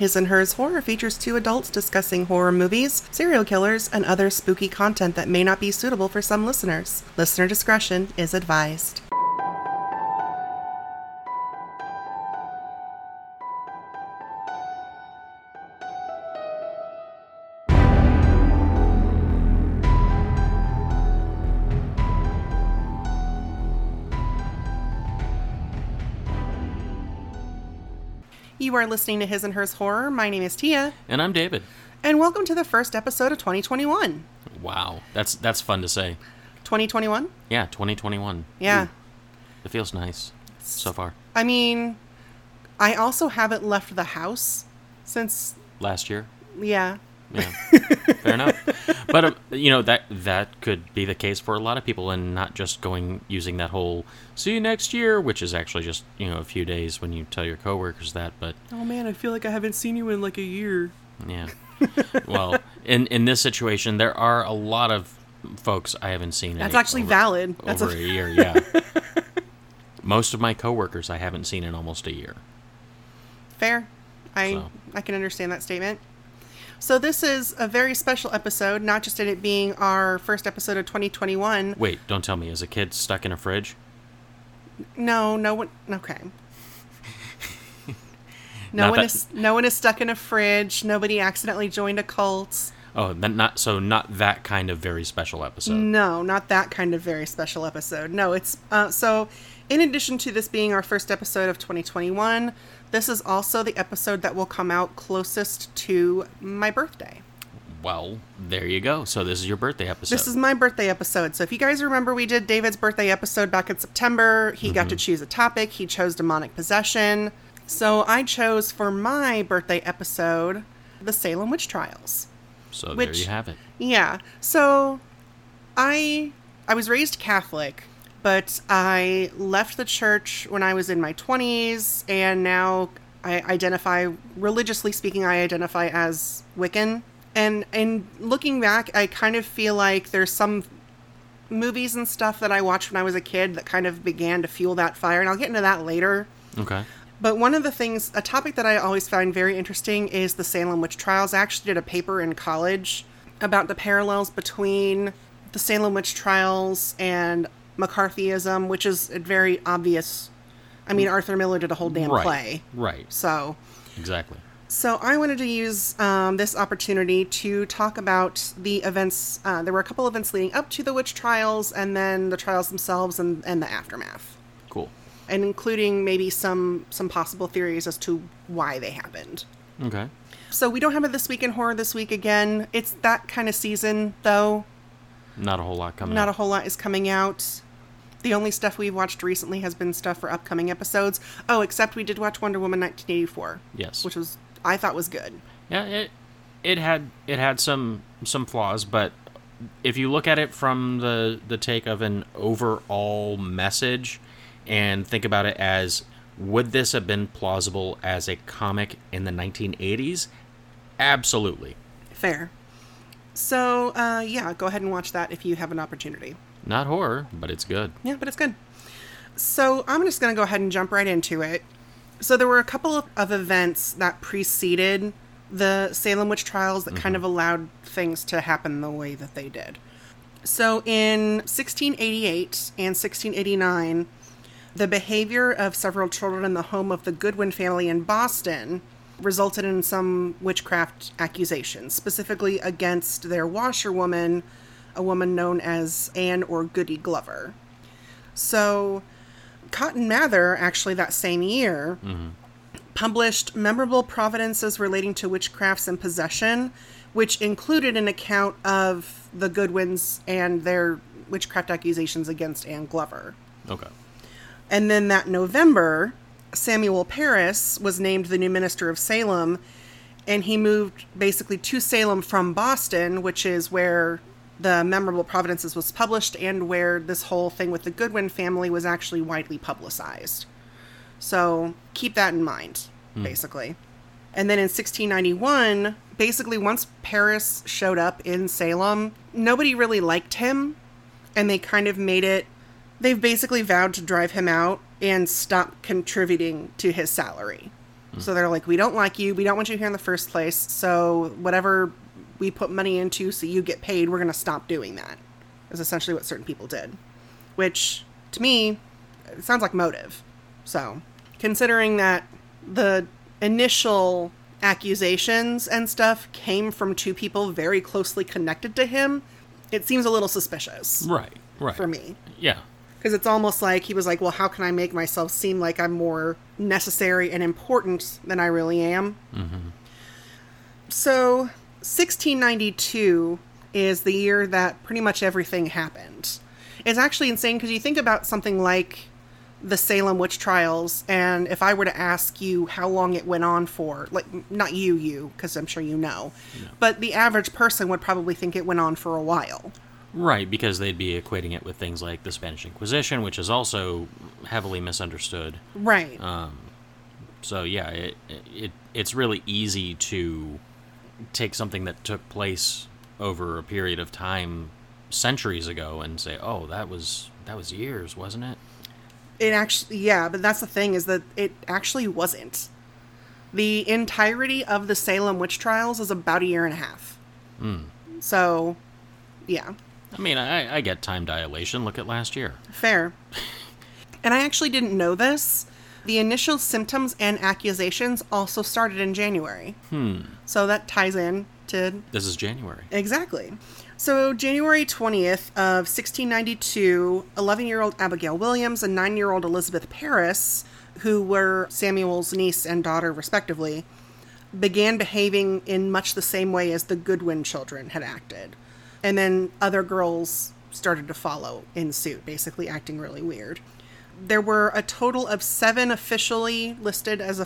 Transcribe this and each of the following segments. His and Hers Horror features two adults discussing horror movies, serial killers, and other spooky content that may not be suitable for some listeners. Listener discretion is advised. You are listening to His and Hers Horror. My name is Tia. And I'm David. And welcome to the first episode of 2021. Wow. That's fun to say. 2021? Yeah, 2021. Yeah. Ooh, it feels nice so far. I mean, I also haven't left the house since... last year? Yeah. Yeah. Fair enough. But, you know, that could be the case for a lot of people, and not just using that whole see you next year, which is actually just, you know, a few days when you tell your coworkers that, but... oh, man, I feel like I haven't seen you in like a year. Yeah. Well, in this situation, there are a lot of folks I haven't seen in that's actually valid. That's over a year, yeah. Most of my coworkers I haven't seen in almost a year. Fair. I can understand that statement. So this is a very special episode, not just in it being our first episode of 2021. Wait, don't tell me. Is a kid stuck in a fridge? No one... okay. No one is stuck in a fridge. Nobody accidentally joined a cult. Oh, not that kind of very special episode. No, not that kind of very special episode. No, it's... so, in addition to this being our first episode of 2021... this is also the episode that will come out closest to my birthday. Well, there you go. So this is your birthday episode. This is my birthday episode. So if you guys remember, we did David's birthday episode back in September. He got to choose a topic. He chose demonic possession. So I chose for my birthday episode, the Salem Witch Trials. So there you have it. Yeah. So I was raised Catholic. But I left the church when I was in my 20s, and now I identify, religiously speaking, I identify as Wiccan. And looking back, I kind of feel like there's some movies and stuff that I watched when I was a kid that kind of began to fuel that fire, and I'll get into that later. Okay. But one of the things, a topic that I always find very interesting is the Salem Witch Trials. I actually did a paper in college about the parallels between the Salem Witch Trials and McCarthyism, which is very obvious. I mean, Arthur Miller did a whole damn play. Right. So. Exactly. So I wanted to use this opportunity to talk about the events. There were a couple events leading up to the witch trials, and then the trials themselves and the aftermath. Cool. And including maybe some possible theories as to why they happened. Okay. So we don't have a This Week in Horror this week again. It's that kind of season, though. Not a whole lot coming out. Not a whole lot is coming out. The only stuff we've watched recently has been stuff for upcoming episodes. Oh, except we did watch Wonder Woman 1984. Yes. Which was, I thought, was good. Yeah, it had some flaws, but if you look at it from the take of an overall message and think about it as, would this have been plausible as a comic in the 1980s? Absolutely. Fair. So, yeah, go ahead and watch that if you have an opportunity. Not horror, but it's good. Yeah, but it's good. So I'm just going to go ahead and jump right into it. So there were a couple of events that preceded the Salem Witch Trials that kind of allowed things to happen the way that they did. So in 1688 and 1689, the behavior of several children in the home of the Goodwin family in Boston resulted in some witchcraft accusations, specifically against their washerwoman, a woman known as Anne or Goody Glover. So Cotton Mather, actually that same year, published Memorable Providences Relating to Witchcrafts and Possession, which included an account of the Goodwins and their witchcraft accusations against Anne Glover. Okay. And then that November, Samuel Parris was named the new minister of Salem, and he moved basically to Salem from Boston, which is where the Memorable Providences was published and where this whole thing with the Goodwin family was actually widely publicized. So keep that in mind, basically. And then in 1691, basically once Parris showed up in Salem, nobody really liked him, and they kind of made it, they've basically vowed to drive him out and stop contributing to his salary. So they're like, we don't like you. We don't want you here in the first place. So whatever we put money into so you get paid, we're going to stop doing that, is essentially what certain people did. Which, to me, it sounds like motive. So, considering that the initial accusations and stuff came from two people very closely connected to him, it seems a little suspicious. Right. For me. Yeah. Because it's almost like he was like, well, how can I make myself seem like I'm more necessary and important than I really am? Mm-hmm. So 1692 is the year that pretty much everything happened. It's actually insane because you think about something like the Salem Witch Trials, and if I were to ask you how long it went on for, like, not you, because I'm sure you know, but the average person would probably think it went on for a while. Right, because they'd be equating it with things like the Spanish Inquisition, which is also heavily misunderstood. Right. So, yeah, it's really easy to take something that took place over a period of time centuries ago and say, oh, that was years, wasn't it? It actually, yeah, but that's the thing, is that it actually wasn't. The entirety of the Salem Witch Trials is about a year and a half. Mm. So, yeah. I mean, I get time dilation. Look at last year. Fair. And I actually didn't know this. The initial symptoms and accusations also started in January. So that ties in to... This is January. Exactly. So January 20th of 1692, 11-year-old Abigail Williams and 9-year-old Elizabeth Parris, who were Samuel's niece and daughter respectively, began behaving in much the same way as the Goodwin children had acted. And then other girls started to follow in suit, basically acting really weird. There were a total of 7 officially listed as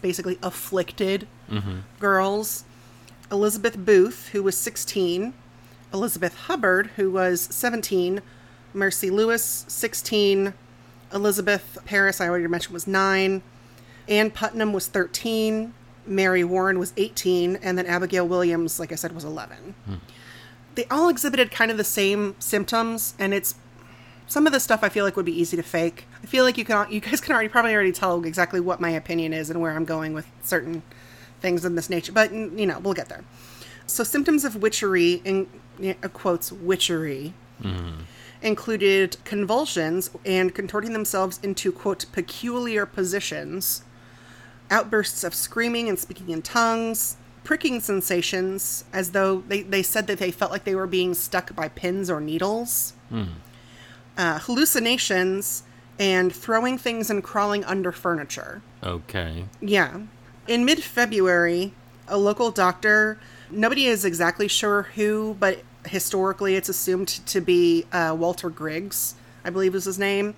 basically afflicted girls. Elizabeth Booth, who was 16. Elizabeth Hubbard, who was 17. Mercy Lewis, 16. Elizabeth Parris, I already mentioned, was 9. Ann Putnam was 13. Mary Warren was 18. And then Abigail Williams, like I said, was 11. They all exhibited kind of the same symptoms, and it's some of the stuff I feel like would be easy to fake. I feel like you guys can probably already tell exactly what my opinion is and where I'm going with certain things of this nature, but, you know, we'll get there. So symptoms of witchery, in quotes, witchery, included convulsions and contorting themselves into, quote, peculiar positions, outbursts of screaming and speaking in tongues, pricking sensations, as though they said that they felt like they were being stuck by pins or needles, hallucinations, and throwing things and crawling under furniture. Okay. Yeah. In mid-February, a local doctor, nobody is exactly sure who, but historically it's assumed to be Walter Griggs, I believe was his name.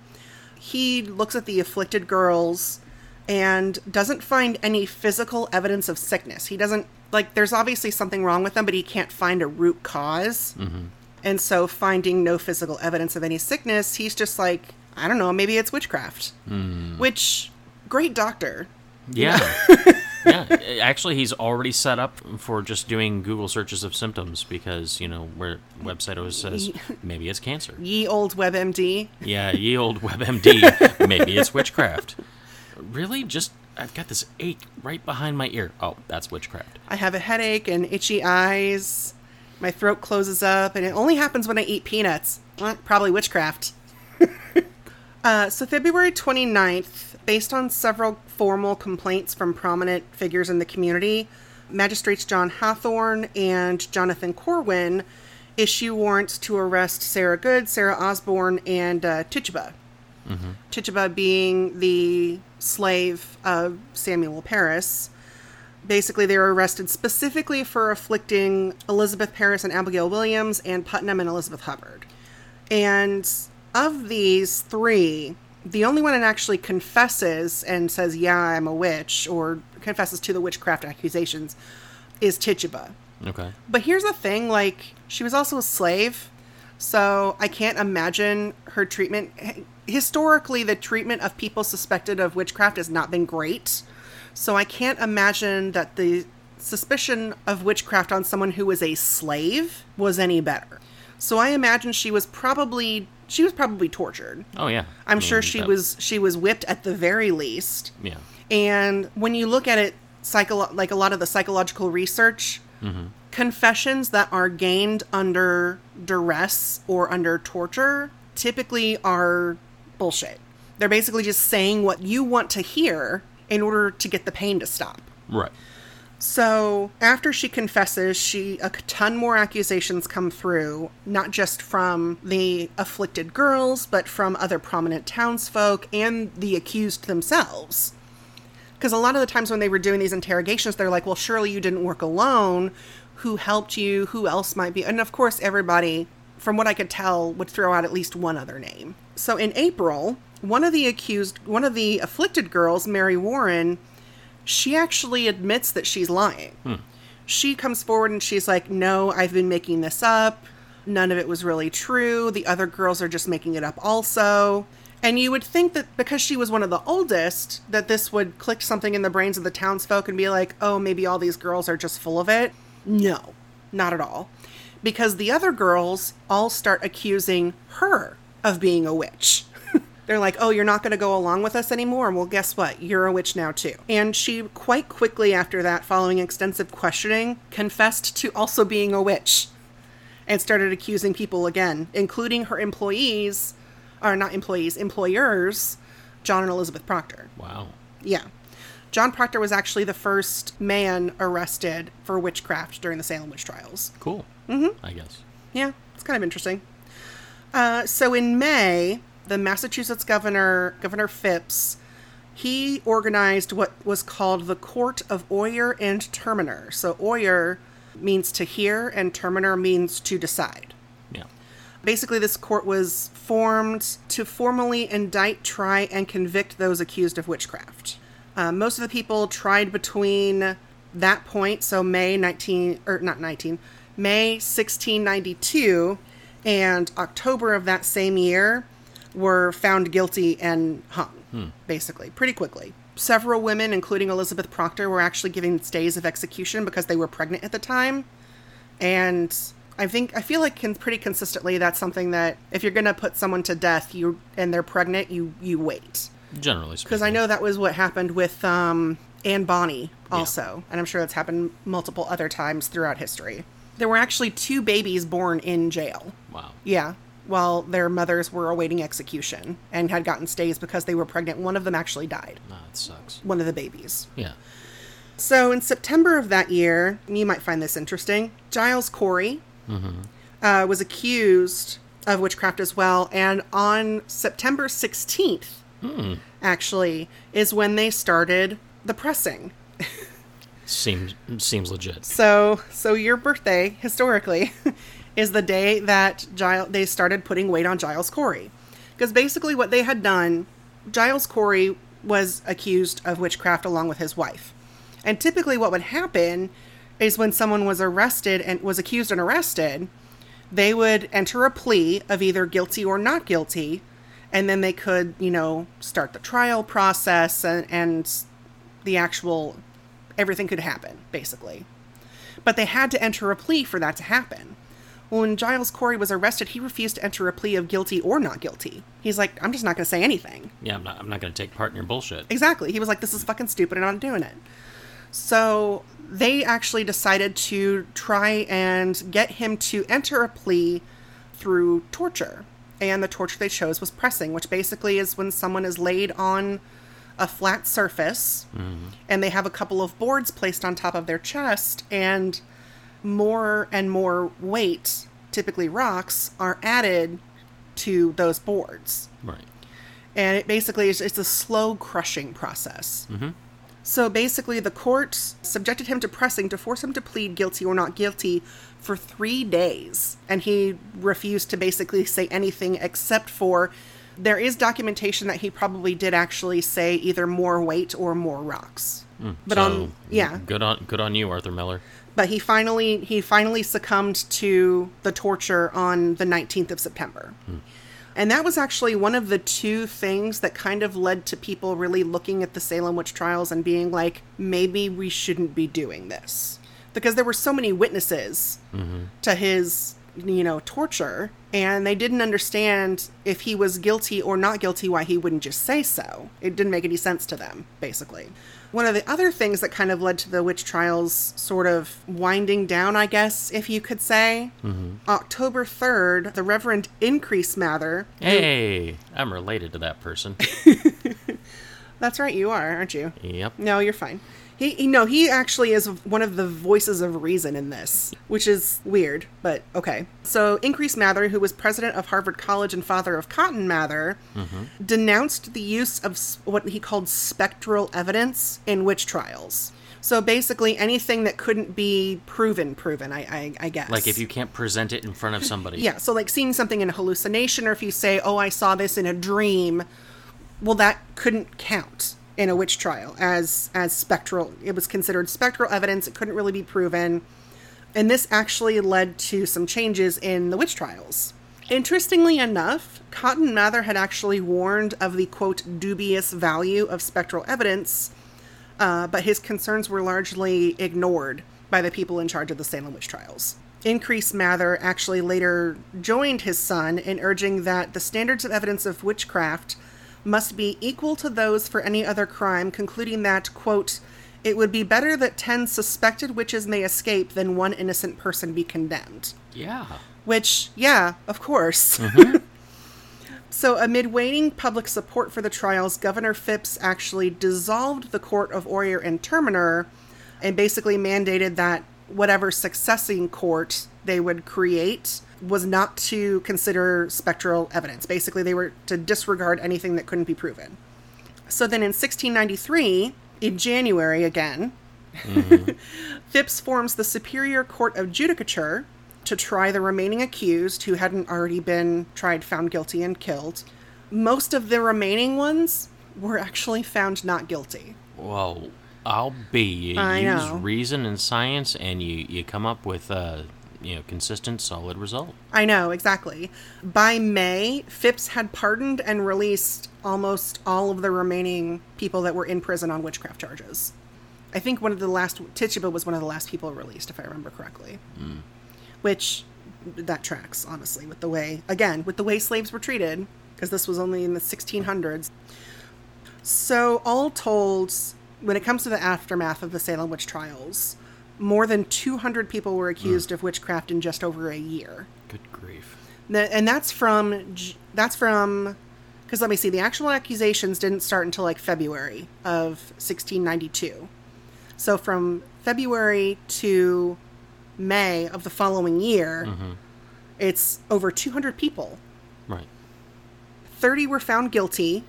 He looks at the afflicted girls and doesn't find any physical evidence of sickness. He doesn't, like, there's obviously something wrong with them, but he can't find a root cause. And so finding no physical evidence of any sickness, he's just like, I don't know, maybe it's witchcraft. Which, great doctor. Yeah. Yeah. Actually, he's already set up for just doing Google searches of symptoms because, you know, where website always says, maybe it's cancer. Ye old WebMD. Yeah, ye old WebMD. Maybe it's witchcraft. Really? Just, I've got this ache right behind my ear. Oh, that's witchcraft. I have a headache and itchy eyes. My throat closes up, and it only happens when I eat peanuts. Well, probably witchcraft. So February 29th, based on several formal complaints from prominent figures in the community, magistrates John Hathorne and Jonathan Corwin issue warrants to arrest Sarah Good, Sarah Osborne, and Tituba. Tituba being the slave of Samuel Parris. Basically, they were arrested specifically for afflicting Elizabeth Parris and Abigail Williams, Ann Putnam and Elizabeth Hubbard. And of these three, the only one that actually confesses and says, yeah, I'm a witch, or confesses to the witchcraft accusations, is Tituba. Okay. But here's the thing, like, she was also a slave, so I can't imagine her treatment. Historically, the treatment of people suspected of witchcraft has not been great. So I can't imagine that the suspicion of witchcraft on someone who was a slave was any better. So I imagine she was probably tortured. Oh yeah. I'm sure she was whipped at the very least. Yeah. And when you look at it, like a lot of the psychological research, mm-hmm. confessions that are gained under duress or under torture typically are bullshit. They're basically just saying what you want to hear in order to get the pain to stop. Right. So after she confesses, a ton more accusations come through, not just from the afflicted girls, but from other prominent townsfolk and the accused themselves. Because a lot of the times when they were doing these interrogations, they're like, well, surely you didn't work alone. Who helped you? Who else might be? And of course, everybody, from what I could tell, would throw out at least one other name. So in April, one of the afflicted girls, Mary Warren, she actually admits that she's lying. Hmm. She comes forward and she's like, no, I've been making this up. None of it was really true. The other girls are just making it up also. And you would think that because she was one of the oldest, that this would click something in the brains of the townsfolk and be like, oh, maybe all these girls are just full of it. No, not at all. Because the other girls all start accusing her of being a witch. They're like, oh, you're not going to go along with us anymore. Well, guess what? You're a witch now, too. And she quite quickly after that, following extensive questioning, confessed to also being a witch and started accusing people again, including her employers, John and Elizabeth Proctor. Wow. Yeah. John Proctor was actually the first man arrested for witchcraft during the Salem Witch Trials. Cool. Mm-hmm. I guess. Yeah. It's kind of interesting. So in May, the Massachusetts Governor Phipps, he organized what was called the Court of Oyer and Terminer. So Oyer means to hear and Terminer means to decide. Yeah. Basically, this court was formed to formally indict, try, and convict those accused of witchcraft. Most of the people tried between that point, so May 1692 and October of that same year, were found guilty and hung, basically, pretty quickly. Several women, including Elizabeth Proctor, were actually given stays of execution because they were pregnant at the time. And I feel like pretty consistently that's something that if you're going to put someone to death and they're pregnant, you wait. Generally speaking. Because I know that was what happened with Anne Bonny also. Yeah. And I'm sure that's happened multiple other times throughout history. There were actually 2 babies born in jail. Wow. Yeah. While their mothers were awaiting execution and had gotten stays because they were pregnant. One of them actually died. Oh, that sucks. One of the babies. Yeah. So in September of that year, you might find this interesting, Giles Corey was accused of witchcraft as well. And on September 16th, actually, is when they started the pressing. Seems legit. So your birthday, historically... is the day that they started putting weight on Giles Corey. Because basically what they had done, Giles Corey was accused of witchcraft along with his wife. And typically what would happen is when someone was arrested and was accused and arrested, they would enter a plea of either guilty or not guilty, and then they could, start the trial process and the actual, everything could happen, basically. But they had to enter a plea for that to happen. When Giles Corey was arrested, he refused to enter a plea of guilty or not guilty. He's like, I'm just not going to say anything. Yeah, I'm not going to take part in your bullshit. Exactly. He was like, this is fucking stupid and I'm doing it. So they actually decided to try and get him to enter a plea through torture. And the torture they chose was pressing, which basically is when someone is laid on a flat surface and they have a couple of boards placed on top of their chest and... more and more weight, typically rocks, are added to those boards. Right. And it basically is a slow crushing process. Mm-hmm. So basically the court subjected him to pressing to force him to plead guilty or not guilty for 3 days. And he refused to basically say anything except for there is documentation that he probably did actually say either more weight or more rocks. But good on you, Arthur Miller. But he finally succumbed to the torture on the 19th of September. And that was actually one of the 2 things that kind of led to people really looking at the Salem Witch Trials and being like, maybe we shouldn't be doing this. Because there were so many witnesses to his torture, and they didn't understand if he was guilty or not guilty, why he wouldn't just say so. It didn't make any sense to them, basically. One of the other things that kind of led to the witch trials sort of winding down, I guess, if you could say, October 3rd, the Reverend Increase Mather. Hey, I'm related to that person. That's right, you are, aren't you? Yep. No, you're fine. He actually is one of the voices of reason in this, which is weird, but okay. So Increase Mather, who was president of Harvard College and father of Cotton Mather, denounced the use of what he called spectral evidence in witch trials. So basically anything that couldn't be proven, I guess. Like if you can't present it in front of somebody. Yeah, so like seeing something in a hallucination, or if you say, oh, I saw this in a dream, well, that couldn't count in a witch trial as spectral. It was considered spectral evidence. It couldn't really be proven. And this actually led to some changes in the witch trials. Interestingly enough, Cotton Mather had actually warned of the, quote, dubious value of spectral evidence, but his concerns were largely ignored by the people in charge of the Salem witch trials. Increase Mather actually later joined his son in urging that the standards of evidence of witchcraft must be equal to those for any other crime, concluding that, quote, it would be better that 10 suspected witches may escape than one innocent person be condemned. Yeah. Which, yeah, of course. So amid waning public support for the trials, Governor Phipps actually dissolved the Court of Oyer and Terminer and basically mandated that whatever succeeding court they would create was not to consider spectral evidence. Basically, they were to disregard anything that couldn't be proven. So then in 1693, in January again, Phipps forms the Superior Court of Judicature to try the remaining accused who hadn't already been tried, found guilty, and killed. Most of the remaining ones were actually found not guilty. Whoa. I'll be. You use reason and science, and you come up with consistent, solid result. I know, exactly. By May, Phipps had pardoned and released almost all of the remaining people that were in prison on witchcraft charges. I think Tituba was one of the last people released, if I remember correctly. Mm. Which, that tracks, honestly, with the way slaves were treated, because this was only in the 1600s. So, all told, when it comes to the aftermath of the Salem witch trials, more than 200 people were accused of witchcraft in just over a year. Good grief. And that's from, because let me see, the actual accusations didn't start until like February of 1692. So from February to May of the following year, it's over 200 people. Right. 30 were found guilty.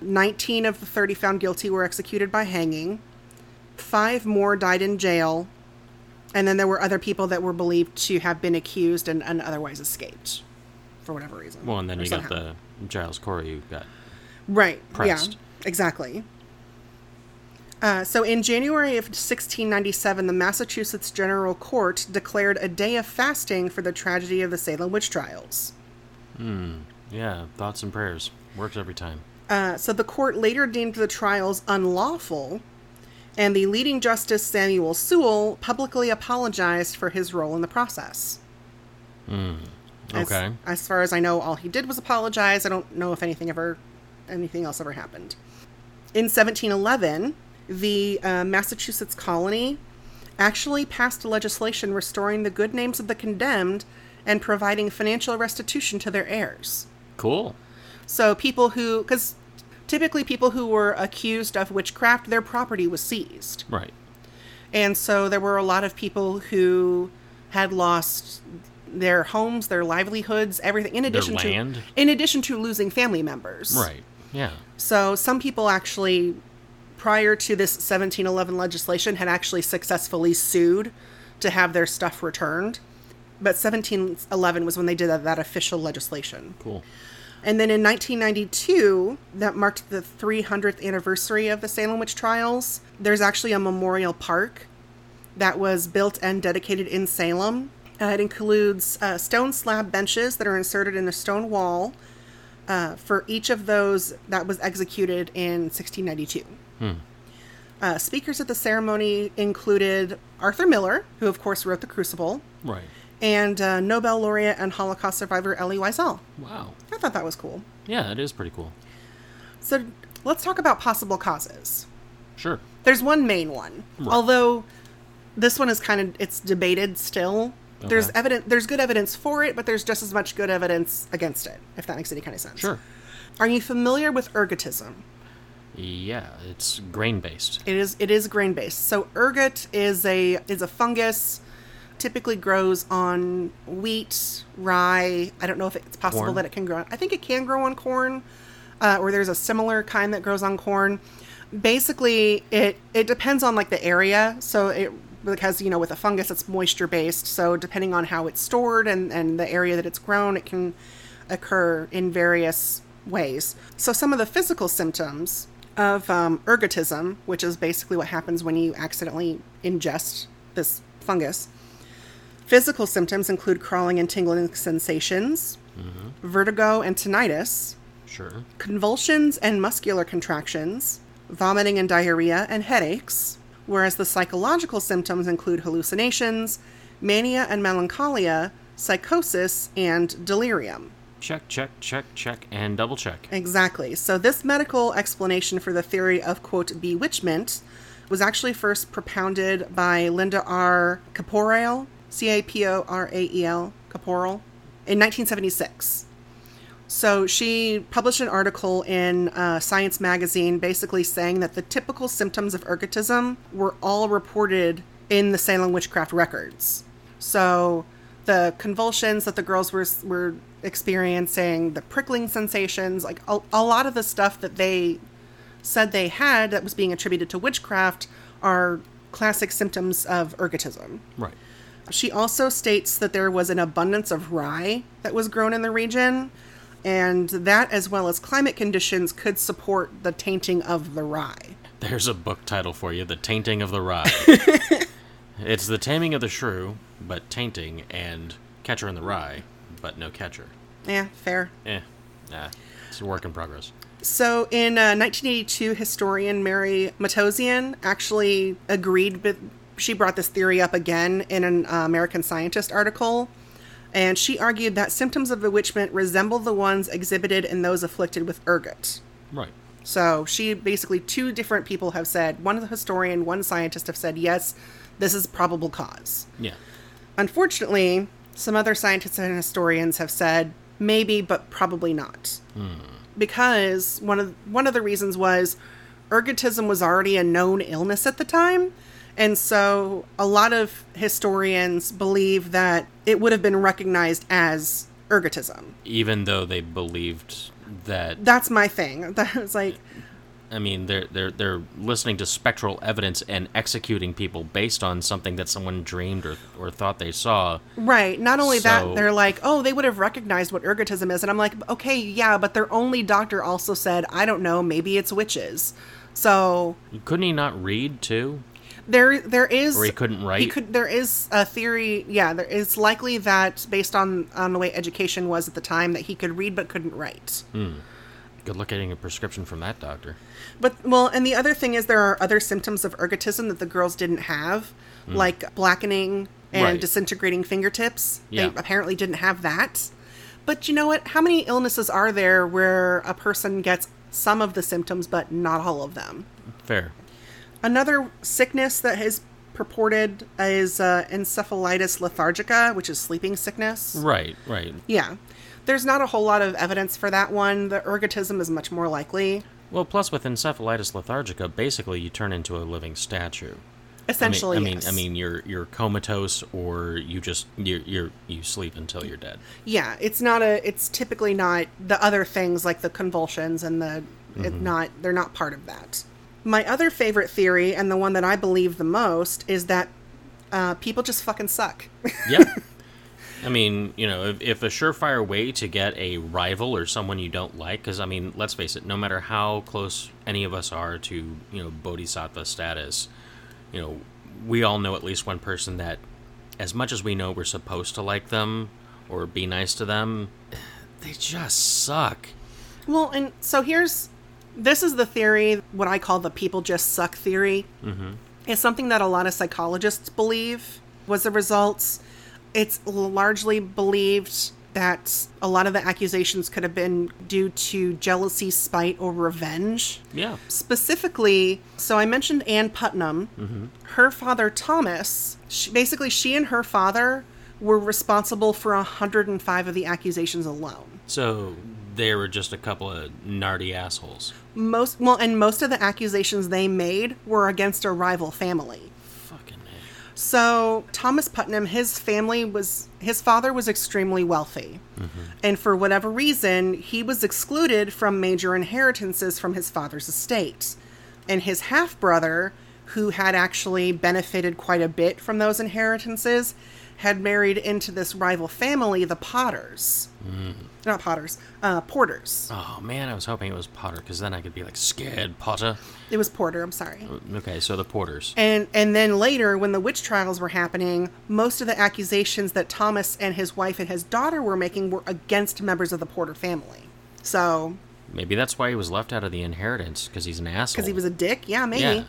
19 of the 30 found guilty were executed by hanging. 5 more died in jail. And then there were other people that were believed to have been accused and otherwise escaped for whatever reason. Well, and then you got the Giles Corey who got pressed. Yeah, exactly. So in January of 1697, the Massachusetts General Court declared a day of fasting for the tragedy of the Salem witch trials. Yeah, thoughts and prayers. Works every time. So the court later deemed the trials unlawful, and the leading justice, Samuel Sewall, publicly apologized for his role in the process. Okay. As far as I know, all he did was apologize. I don't know if anything else ever happened. In 1711, the Massachusetts colony actually passed legislation restoring the good names of the condemned and providing financial restitution to their heirs. Cool. So typically people who were accused of witchcraft, their property was seized. Right. And so there were a lot of people who had lost their homes, their livelihoods, everything. In addition to losing family members. Right. Yeah. So some people actually, prior to this 1711 legislation, had actually successfully sued to have their stuff returned. But 1711 was when they did that official legislation. Cool. And then in 1992, that marked the 300th anniversary of the Salem witch trials. There's actually a memorial park that was built and dedicated in Salem. It includes stone slab benches that are inserted in a stone wall for each of those that was executed in 1692. Speakers at the ceremony included Arthur Miller, who of course wrote The Crucible. Right. and Nobel laureate and Holocaust survivor Elie Wiesel. Wow. I thought that was cool. Yeah, that is pretty cool. So let's talk about possible causes. Sure. There's one main one. Right. Although this one is kind of, it's debated still. Okay. There's good evidence for it, but there's just as much good evidence against it, if that makes any kind of sense. Sure. Are you familiar with ergotism? Yeah, it's grain-based. It is grain-based. So ergot is a fungus, typically grows on wheat, rye. I don't know if it's possible corn. That it can grow. I think it can grow on corn, or there's a similar kind that grows on corn. Basically, it depends on like the area. So it, because, you know, with a fungus, it's moisture-based. So depending on how it's stored and the area that it's grown, it can occur in various ways. So some of the physical symptoms of ergotism, which is basically what happens when you accidentally ingest this fungus. Physical symptoms include crawling and tingling sensations, mm-hmm. vertigo and tinnitus, sure. convulsions and muscular contractions, vomiting and diarrhea, and headaches, whereas the psychological symptoms include hallucinations, mania and melancholia, psychosis, and delirium. Check, check, check, check, and double check. Exactly. So this medical explanation for the theory of, quote, bewitchment was actually first propounded by Linda R. Caporale, C-A-P-O-R-A-E-L, Caporale, in 1976. So she published an article in Science magazine basically saying that the typical symptoms of ergotism were all reported in the Salem witchcraft records. So the convulsions that the girls were experiencing, the prickling sensations, like a lot of the stuff that they said they had that was being attributed to witchcraft are classic symptoms of ergotism. Right. She also states that there was an abundance of rye that was grown in the region, and that, as well as climate conditions, could support the tainting of the rye. There's a book title for you, The Tainting of the Rye. It's The Taming of the Shrew, but tainting, and Catcher in the Rye, but no catcher. Yeah, fair. Yeah, nah, it's a work in progress. So in 1982, historian Mary Matozian actually agreed, but she brought this theory up again in an American Scientist article, and she argued that symptoms of bewitchment resemble the ones exhibited in those afflicted with ergot. Right. So she basically, two different people have said, one historian, one scientist have said, yes, this is probable cause. Yeah. Unfortunately, some other scientists and historians have said maybe, but probably not. Mm. Because one of the reasons was ergotism was already a known illness at the time. And so a lot of historians believe that it would have been recognized as ergotism. Even though they believed that... That's my thing. That was like... I mean, they're listening to spectral evidence and executing people based on something that someone dreamed or thought they saw. Right. Not only that, they're like, oh, they would have recognized what ergotism is. And I'm like, okay, yeah, but their only doctor also said, I don't know, maybe it's witches. So... Couldn't he not read, too? There is... Or he couldn't write? There is a theory, yeah, there is likely that, based on the way education was at the time, that he could read but couldn't write. Hmm. Good luck getting a prescription from that doctor. But, well, and the other thing is there are other symptoms of ergotism that the girls didn't have, like blackening and right. disintegrating fingertips. Yeah. They apparently didn't have that. But you know what? How many illnesses are there where a person gets some of the symptoms but not all of them? Fair. Another sickness that is purported is encephalitis lethargica, which is sleeping sickness. Right, right. Yeah. There's not a whole lot of evidence for that one. The ergotism is much more likely. Well, plus with encephalitis lethargica, basically you turn into a living statue. Essentially, yes. I mean, you're comatose, or you just you sleep until you're dead. Yeah, it's typically not the other things like the convulsions and the mm-hmm. They're not part of that. My other favorite theory, and the one that I believe the most, is that people just fucking suck. Yeah. I mean, you know, if a surefire way to get a rival or someone you don't like, because, I mean, let's face it, no matter how close any of us are to, you know, bodhisattva status, you know, we all know at least one person that, as much as we know we're supposed to like them or be nice to them, they just suck. Well, and so this is the theory, what I call the people just suck theory. Mm-hmm. It's something that a lot of psychologists believe was the results It's largely believed that a lot of the accusations could have been due to jealousy, spite, or revenge. Yeah. Specifically, so I mentioned Ann Putnam. Mm-hmm. Her father, Thomas, she and her father were responsible for 105 of the accusations alone. So they were just a couple of nardy assholes. Most of the accusations they made were against a rival family. So Thomas Putnam, his father was extremely wealthy. Mm-hmm. And for whatever reason, he was excluded from major inheritances from his father's estate. And his half-brother, who had actually benefited quite a bit from those inheritances, had married into this rival family, the Potters. Mm. Not Potters, Porters. Oh, man, I was hoping it was Potter, because then I could be like, scared, Potter. It was Porter, I'm sorry. Okay, so the Porters. And then later, when the witch trials were happening, most of the accusations that Thomas and his wife and his daughter were making were against members of the Porter family. So maybe that's why he was left out of the inheritance, because he's an asshole. Because he was a dick? Yeah, maybe. Yeah.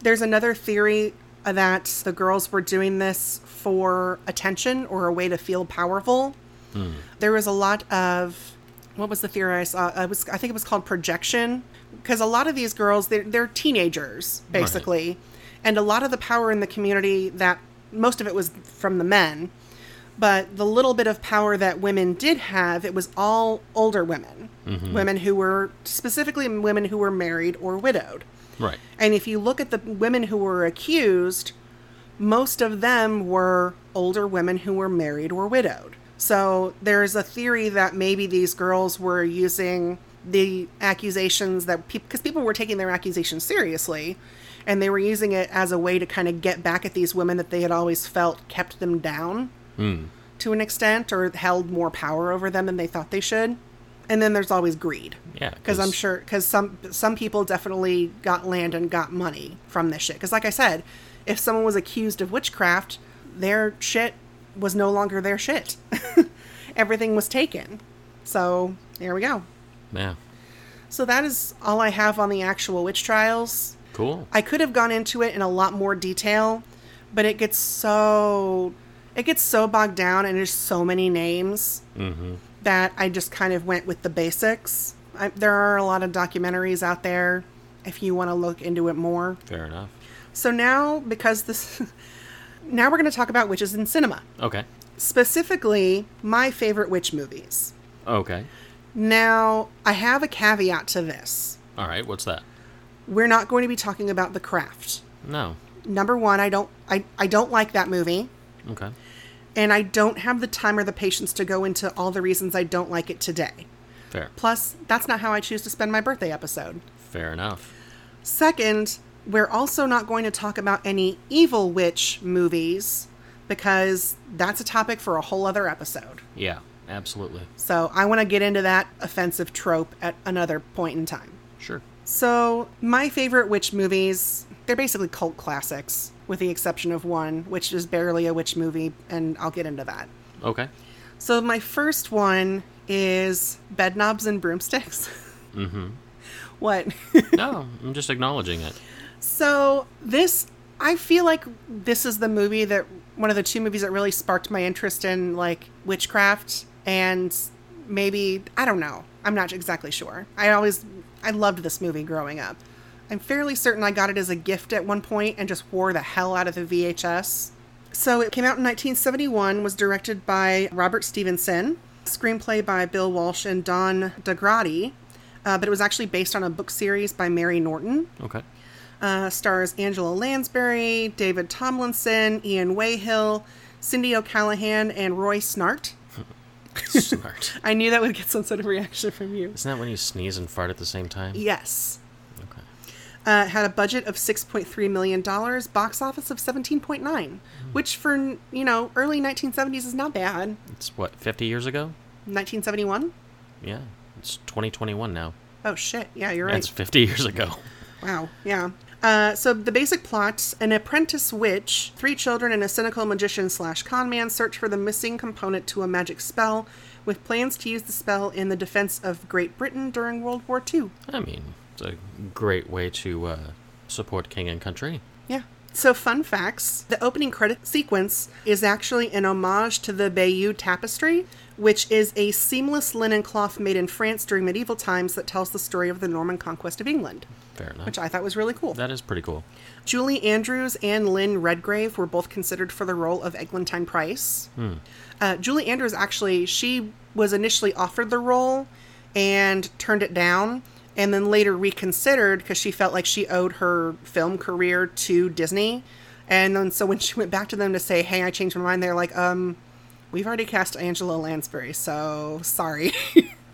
There's another theory that the girls were doing this for attention or a way to feel powerful. Mm. There was a lot of, what was the theory I saw? I think it was called projection. Because a lot of these girls, they're teenagers, basically. Right. And a lot of the power in the community, that most of it was from the men. But the little bit of power that women did have, it was all older women. Mm-hmm. Women who were married or widowed. Right. And if you look at the women who were accused, most of them were older women who were married or widowed. So there's a theory that maybe these girls were using the accusations that because people were taking their accusations seriously, and they were using it as a way to kind of get back at these women that they had always felt kept them down to an extent, or held more power over them than they thought they should. And then there's always greed. Yeah. Because some people definitely got land and got money from this shit. Because like I said, if someone was accused of witchcraft, their shit was no longer their shit. Everything was taken. So there we go. Yeah. So that is all I have on the actual witch trials. Cool. I could have gone into it in a lot more detail, but it gets so bogged down, and there's so many names. Mm-hmm. That I just kind of went with the basics. There are a lot of documentaries out there if you want to look into it more. Fair enough. So now, now we're going to talk about witches in cinema. Okay. Specifically, my favorite witch movies. Okay. Now, I have a caveat to this. All right, what's that? We're not going to be talking about The Craft. No. Number one, I don't like that movie. Okay. And I don't have the time or the patience to go into all the reasons I don't like it today. Fair. Plus, that's not how I choose to spend my birthday episode. Fair enough. Second, we're also not going to talk about any evil witch movies, because that's a topic for a whole other episode. Yeah, absolutely. So I want to get into that offensive trope at another point in time. Sure. So my favorite witch movies, they're basically cult classics, with the exception of one, which is barely a witch movie, and I'll get into that. Okay. So my first one is Bed Knobs and Broomsticks. Mm-hmm. What? No, I'm just acknowledging it. So I feel like this is the movie that, one of the two movies that really sparked my interest in, like, witchcraft, and maybe, I don't know. I'm not exactly sure. I loved this movie growing up. I'm fairly certain I got it as a gift at one point and just wore the hell out of the VHS. So it came out in 1971, was directed by Robert Stevenson, screenplay by Bill Walsh and Don DeGrady, but it was actually based on a book series by Mary Norton. Okay. Stars Angela Lansbury, David Tomlinson, Ian Wayhill, Cindy O'Callaghan, and Roy Snart. Snart. I knew that would get some sort of reaction from you. Isn't that when you sneeze and fart at the same time? Yes. Had a budget of $6.3 million, box office of $17.9, which for, early 1970s is not bad. It's what, 50 years ago? 1971? Yeah, it's 2021 now. Oh, shit. Yeah, you're right. That's 50 years ago. Wow, yeah. So the basic plot, an apprentice witch, three children, and a cynical magician/con man search for the missing component to a magic spell, with plans to use the spell in the defense of Great Britain during World War II. I mean, a great way to support king and country. Yeah. So fun facts, the opening credit sequence is actually an homage to the Bayeux Tapestry, which is a seamless linen cloth made in France during medieval times that tells the story of the Norman conquest of England. Fair enough. Which I thought was really cool. That is pretty cool. Julie Andrews and Lynn Redgrave were both considered for the role of Eglantine Price. Hmm. Julie Andrews actually, she was initially offered the role and turned it down. And then later reconsidered because she felt like she owed her film career to Disney. And then so when she went back to them to say, hey, I changed my mind, they're like, we've already cast Angela Lansbury, so sorry.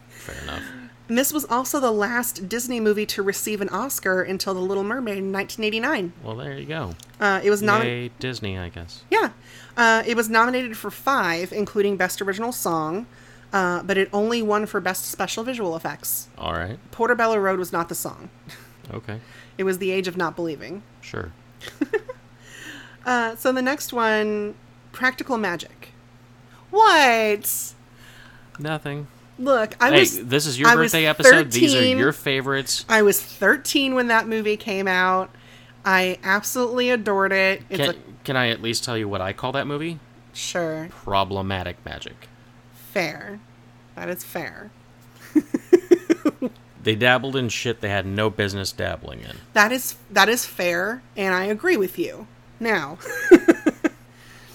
Fair enough. And this was also the last Disney movie to receive an Oscar until The Little Mermaid in 1989. Well, there you go. It was nominated. Disney, I guess. Yeah. It was nominated for 5, including Best Original Song. But it only won for Best Special Visual Effects. All right. Portobello Road was not the song. Okay. It was The Age of Not Believing. Sure. So the next one, Practical Magic. What? Nothing. Look, this is your birthday episode. These are your favorites. I was 13 when that movie came out. I absolutely adored it. Can I at least tell you what I call that movie? Sure. Problematic Magic. Fair. That is fair. They dabbled in shit they had no business dabbling in. That is fair, and I agree with you. Now,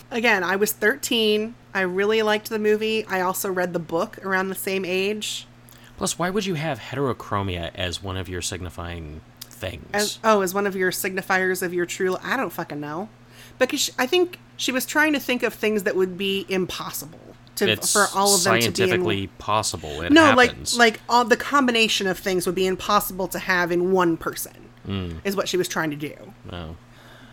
again, I was 13. I really liked the movie. I also read the book around the same age. Plus, why would you have heterochromia as one of your signifying things? As one of your signifiers of your true... I don't fucking know. Because I think she was trying to think of things that would be impossible. For all of them to be scientifically possible. It happens. like all the combination of things would be impossible to have in one person. Is what she was trying to do. Oh.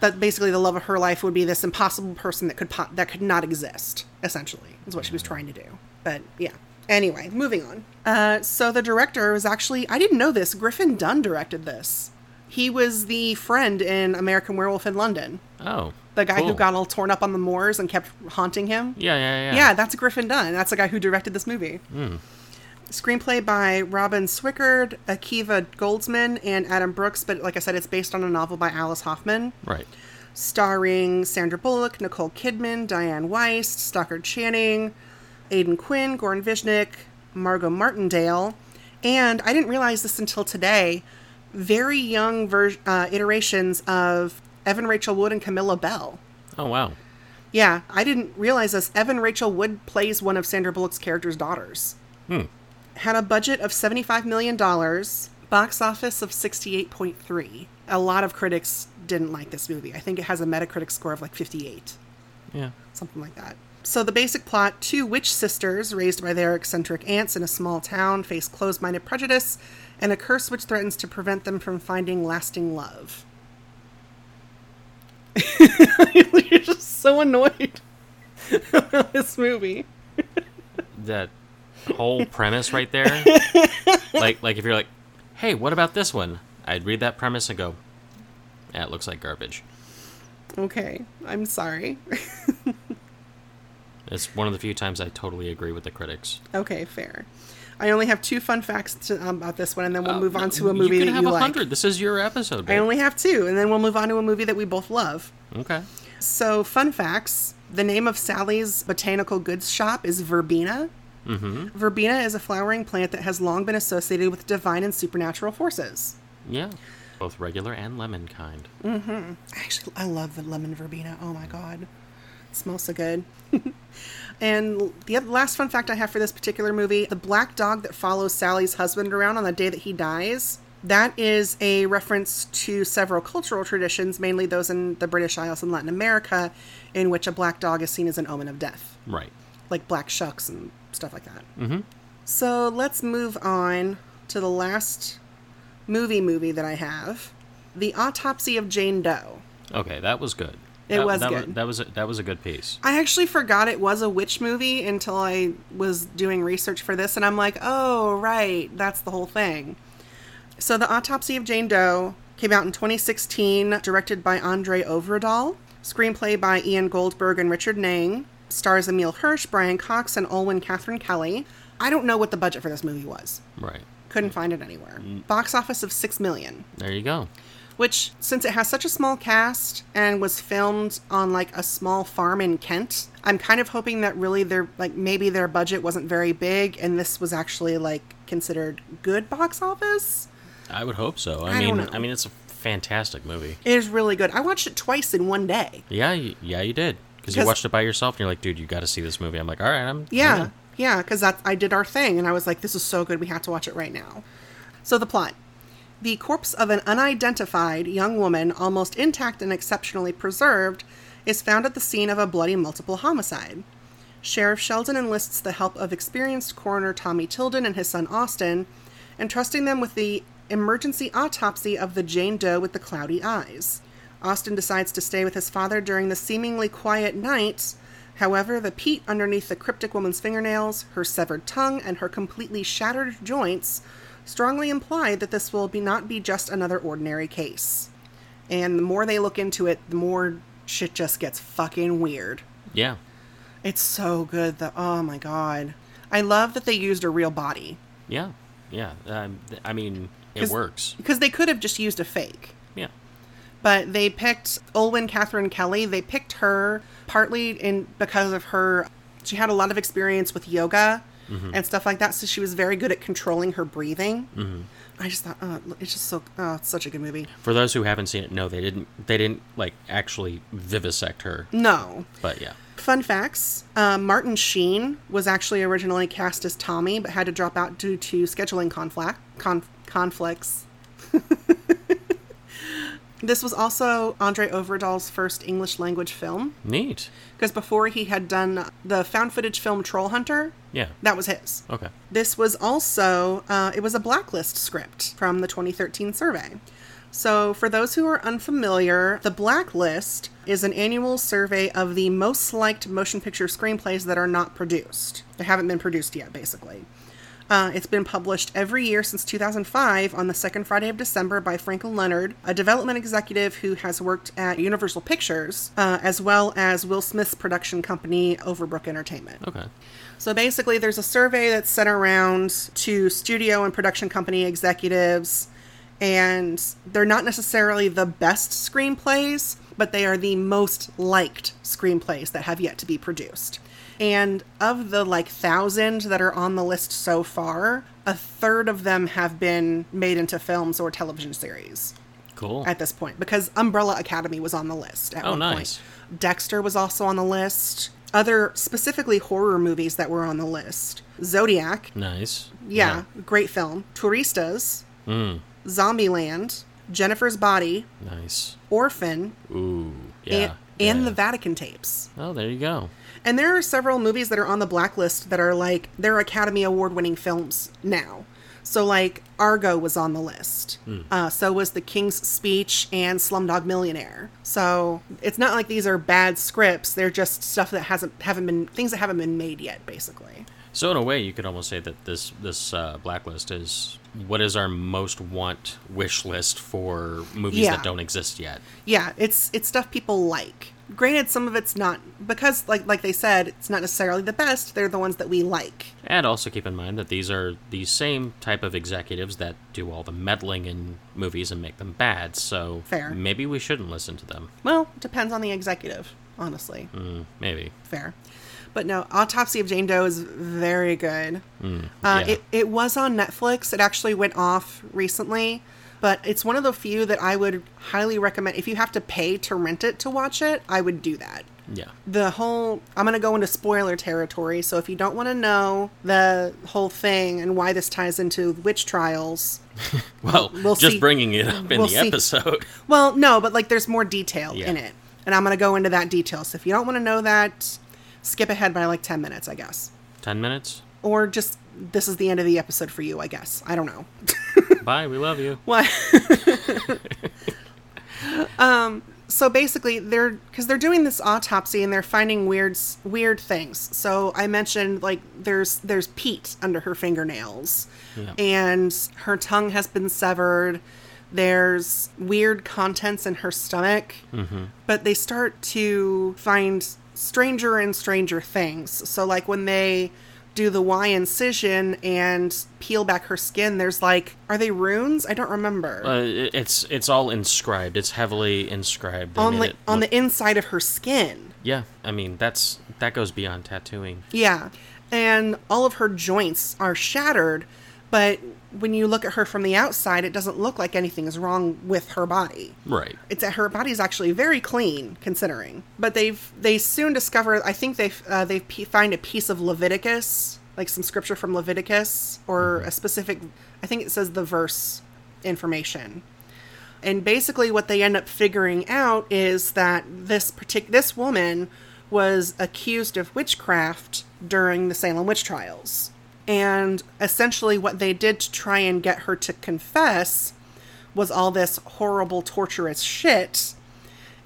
That basically the love of her life would be this impossible person that could not exist. Essentially, is what she was trying to do. But yeah. Anyway, moving on. So the director was actually, I didn't know this. Griffin Dunne directed this. He was the friend in American Werewolf in London. Oh. The guy who got all torn up on the moors and kept haunting him. Yeah. Yeah, that's Griffin Dunne. That's the guy who directed this movie. Mm. Screenplay by Robin Swickard, Akiva Goldsman, and Adam Brooks. But like I said, it's based on a novel by Alice Hoffman. Right. Starring Sandra Bullock, Nicole Kidman, Diane Weiss, Stockard Channing, Aidan Quinn, Goran Vishnik, Margot Martindale. And I didn't realize this until today. Very young iterations of... Evan Rachel Wood and Camilla Bell. Oh, wow. Yeah, I didn't realize this. Evan Rachel Wood plays one of Sandra Bullock's character's daughters. Hmm. Had a budget of $75 million, box office of 68.3. A lot of critics didn't like this movie. I think it has a Metacritic score of like 58. Yeah. Something like that. So the basic plot, 2 witch sisters raised by their eccentric aunts in a small town face closed-minded prejudice and a curse which threatens to prevent them from finding lasting love. You're just so annoyed about this movie. That whole premise right there. Like if you're like, hey, what about this one? I'd read that premise and go, it looks like garbage. Okay, I'm sorry. It's one of the few times I totally agree with the critics. Okay, fair. I only have 2 fun facts about this one, and then we'll move on to a movie that you like. You can have 100. Like. This is your episode, babe. I only have 2, and then we'll move on to a movie that we both love. Okay. So, fun facts. The name of Sally's botanical goods shop is Verbena. Mm-hmm. Verbena is a flowering plant that has long been associated with divine and supernatural forces. Yeah. Both regular and lemon kind. Mm-hmm. Actually, I love the lemon Verbena. Oh, my God. It smells so good. And the last fun fact I have for this particular movie, the black dog that follows Sally's husband around on the day that he dies, that is a reference to several cultural traditions, mainly those in the British Isles and Latin America, in which a black dog is seen as an omen of death. Right. Like black shucks and stuff like that. Mm-hmm. So let's move on to the last movie that I have, The Autopsy of Jane Doe. Okay, that was good. It was good. That was a good piece. I actually forgot it was a witch movie until I was doing research for this, and I'm like, oh, right, that's the whole thing. So The Autopsy of Jane Doe came out in 2016, directed by Andre Overdahl, screenplay by Ian Goldberg and Richard Nang, stars Emile Hirsch, Brian Cox, and Olwen Catherine Kelly. I don't know what the budget for this movie was. Right. Couldn't find it anywhere. Box office of $6 million. There you go. which, since it has such a small cast and was filmed on like a small farm in Kent, I'm kind of hoping that really their, like, maybe their budget wasn't very big and this was actually like considered good box office. I would hope so. I mean, it's a fantastic movie. It is really good. I watched it twice in one day. Yeah, you did. Because you watched it by yourself and you're like, dude, you got to see this movie. I'm like, all right, Yeah, because I did our thing, and I was like, this is so good, we have to watch it right now. So the plot. The corpse of an unidentified young woman, almost intact and exceptionally preserved, is found at the scene of a bloody multiple homicide. Sheriff Sheldon enlists the help of experienced coroner Tommy Tilden and his son Austin, entrusting them with the emergency autopsy of the Jane Doe with the cloudy eyes. Austin decides to stay with his father during the seemingly quiet night. However, the peat underneath the cryptic woman's fingernails, her severed tongue, and her completely shattered joints strongly imply that this will not be just another ordinary case. And the more they look into it, the more shit just gets fucking weird. Yeah. It's so good. Oh my God. I love that they used a real body. Yeah. Yeah. I mean, it works. Because they could have just used a fake. Yeah. But they picked Olwen Catherine Kelly. They picked her partly because of her. She had a lot of experience with yoga and stuff like that. So she was very good at controlling her breathing. Mm-hmm. I just thought, it's such a good movie. For those who haven't seen it, no, they didn't. They didn't like actually vivisect her. No. But yeah. Fun facts. Martin Sheen was actually originally cast as Tommy, but had to drop out due to scheduling conflicts. This was also Andre Overdahl's first English-language film. Neat. Because before he had done the found footage film Troll Hunter. Yeah. That was his. Okay. This was also, it was a Blacklist script from the 2013 survey. So for those who are unfamiliar, the Blacklist is an annual survey of the most liked motion picture screenplays that are not produced. They haven't been produced yet, basically. It's been published every year since 2005 on the second Friday of December by Franklin Leonard, a development executive who has worked at Universal Pictures, as well as Will Smith's production company, Overbrook Entertainment. Okay. So basically, there's a survey that's sent around to studio and production company executives, and they're not necessarily the best screenplays, but they are the most liked screenplays that have yet to be produced. And of the, 1,000 that are on the list so far, a third of them have been made into films or television series. Cool. At this point. Because Umbrella Academy was on the list at one nice. Point. Dexter was also on the list. Other, specifically horror movies that were on the list. Zodiac. Nice. Yeah. Great film. Turistas. Mm. Zombieland. Jennifer's Body. Nice. Orphan. Ooh. Yeah. And the Vatican Tapes. Oh, there you go. And there are several movies that are on the Blacklist that are they're Academy Award winning films now. So Argo was on the list. Mm. So was The King's Speech and Slumdog Millionaire. So it's not like these are bad scripts. They're just stuff that haven't been made yet, basically. So in a way, you could almost say that this Blacklist is what is our most want wish list for movies that don't exist yet. Yeah, it's stuff people like. Granted, some of it's not, because, like they said, it's not necessarily the best. They're the ones that we like. And also keep in mind that these are the same type of executives that do all the meddling in movies and make them bad, so fair. Maybe we shouldn't listen to them. Well, it depends on the executive, honestly. Maybe. Fair. But no, Autopsy of Jane Doe is very good. It was on Netflix. It actually went off recently. But it's one of the few that I would highly recommend. If you have to pay to rent it to watch it, I would do that. Yeah. I'm going to go into spoiler territory. So if you don't want to know the whole thing and why this ties into witch trials. Well, we'll just see, bringing it up in the episode. Well, no, but there's more detail in it. And I'm going to go into that detail. So if you don't want to know that, skip ahead by 10 minutes, I guess. 10 minutes? Or just this is the end of the episode for you, I guess. I don't know. Bye, we love you. What? So basically, because they're doing this autopsy and they're finding weird things. So I mentioned there's peat under her fingernails, and her tongue has been severed. There's weird contents in her stomach, but they start to find stranger and stranger things. So when they do the Y incision and peel back her skin, there's like, are they runes? I don't remember. It's all inscribed. It's heavily inscribed. On the inside of her skin. Yeah, I mean, that goes beyond tattooing. Yeah, and all of her joints are shattered, but when you look at her from the outside, it doesn't look like anything is wrong with her body. Right. It's that her body's actually very clean, considering. But they soon discover, I think they find a piece of Leviticus, like some scripture from Leviticus, or a specific, I think it says the verse information. And basically what they end up figuring out is that this woman was accused of witchcraft during the Salem Witch Trials. And essentially what they did to try and get her to confess was all this horrible, torturous shit.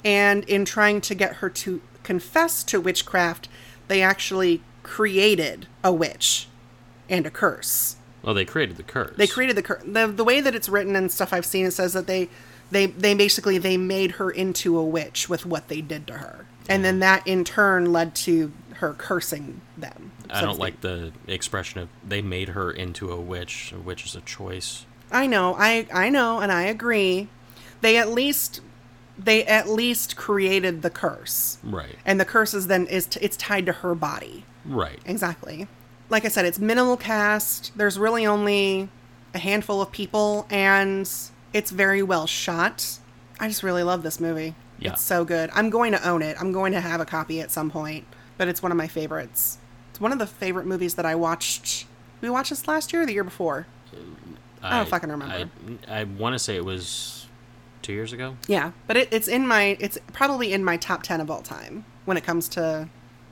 And in trying to get her to confess to witchcraft, they actually created a witch and a curse. Well, they created the curse. They created the curse. The way that it's written and stuff I've seen, it says that they basically made her into a witch with what they did to her. And then that in turn led to her cursing them. I don't like the expression of they made her into a witch. A witch is a choice. I know. I know, and I agree. They at least created the curse. Right. And the curse is then it's tied to her body. Right. Exactly. Like I said, it's minimal cast. There's really only a handful of people, and it's very well shot. I just really love this movie. Yeah. It's so good. I'm going to own it. I'm going to have a copy at some point. But it's one of my favorites. It's one of the favorite movies that I watched. We watched this last year or the year before? I don't fucking remember. I want to say it was 2 years ago. Yeah, but it's probably in my top 10 of all time when it comes to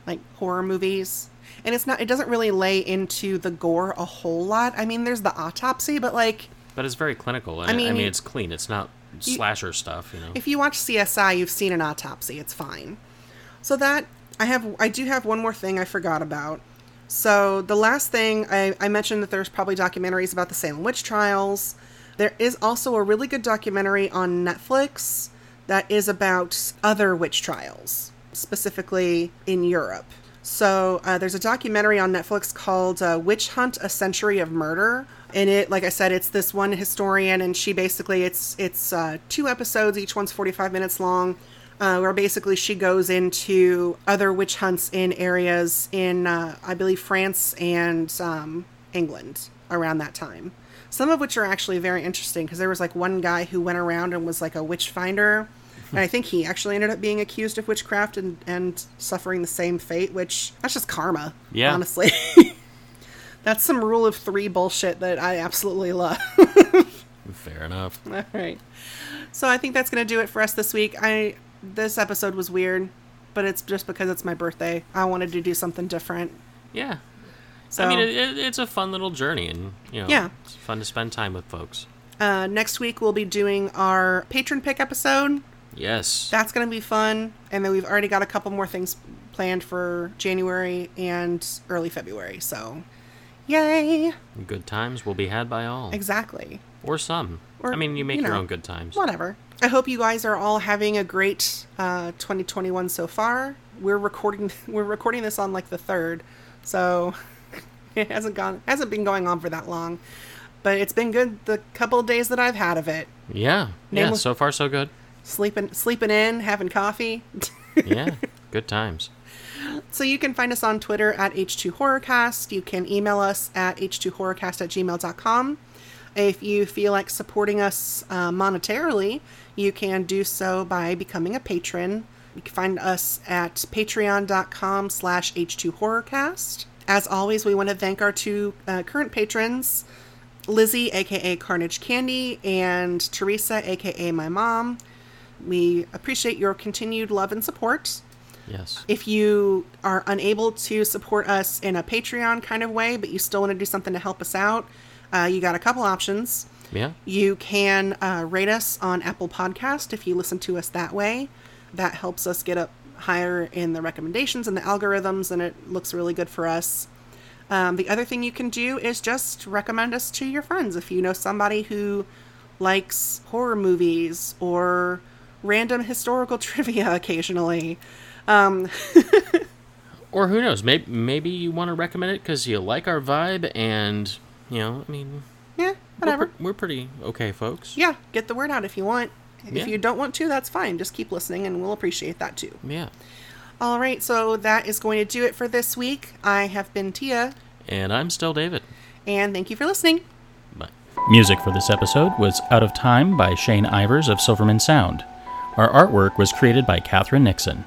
like horror movies. And it doesn't really lay into the gore a whole lot. I mean, there's the autopsy, but like. But it's very clinical. I mean, it's clean. It's not slasher stuff, you know. If you watch CSI, you've seen an autopsy. It's fine. So that. I do have one more thing I forgot about. So the last thing, I mentioned that there's probably documentaries about the Salem Witch Trials. There is also a really good documentary on Netflix that is about other witch trials, specifically in Europe. So there's a documentary on Netflix called Witch Hunt: A Century of Murder. And it, like I said, it's this one historian, and she basically, it's two episodes, each one's 45 minutes long. Where basically she goes into other witch hunts in areas in, I believe, France and England around that time. Some of which are actually very interesting, because there was like one guy who went around and was like a witch finder. And I think he actually ended up being accused of witchcraft and suffering the same fate, which that's just karma, yeah. Honestly. That's some rule of three bullshit that I absolutely love. Fair enough. All right. So I think that's going to do it for us this week. This episode was weird, but it's just because it's my birthday. I wanted to do something different. Yeah. So, I mean, it's a fun little journey, and, you know, yeah. It's fun to spend time with folks. Next week, we'll be doing our patron pick episode. Yes. That's going to be fun. And then we've already got a couple more things planned for January and early February. So, yay. Good times will be had by all. Exactly. Or some. Or, I mean, you make your own good times. Whatever. I hope you guys are all having a great 2021 so far. We're recording this on like the 3rd, so it hasn't been going on for that long, but it's been good the couple of days that I've had of it. Yeah, yeah. So far, so good. Sleeping in, having coffee. Yeah, good times. So you can find us on Twitter at H2HorrorCast. You can email us at h2horrorcast@gmail.com. If you feel like supporting us monetarily, you can do so by becoming a patron. You can find us at patreon.com/H2HorrorCast. As always, we want to thank our two current patrons, Lizzie, a.k.a. Carnage Candy, and Teresa, a.k.a. my mom. We appreciate your continued love and support. Yes. If you are unable to support us in a Patreon kind of way, but you still want to do something to help us out, you got a couple options. Yeah. You can rate us on Apple Podcast if you listen to us that way. That helps us get up higher in the recommendations and the algorithms, and it looks really good for us. The other thing you can do is just recommend us to your friends. If you know somebody who likes horror movies or random historical trivia occasionally. Or who knows, maybe you want to recommend it because you like our vibe and, you know, I mean... Yeah, whatever. We're pretty okay, folks. Yeah, get the word out if you want. If you don't want to, that's fine. Just keep listening and we'll appreciate that too. Yeah. All right, so that is going to do it for this week. I have been Tia. And I'm still David. And thank you for listening. Bye. Music for this episode was Out of Time by Shane Ivers of Silverman Sound. Our artwork was created by Catherine Nixon.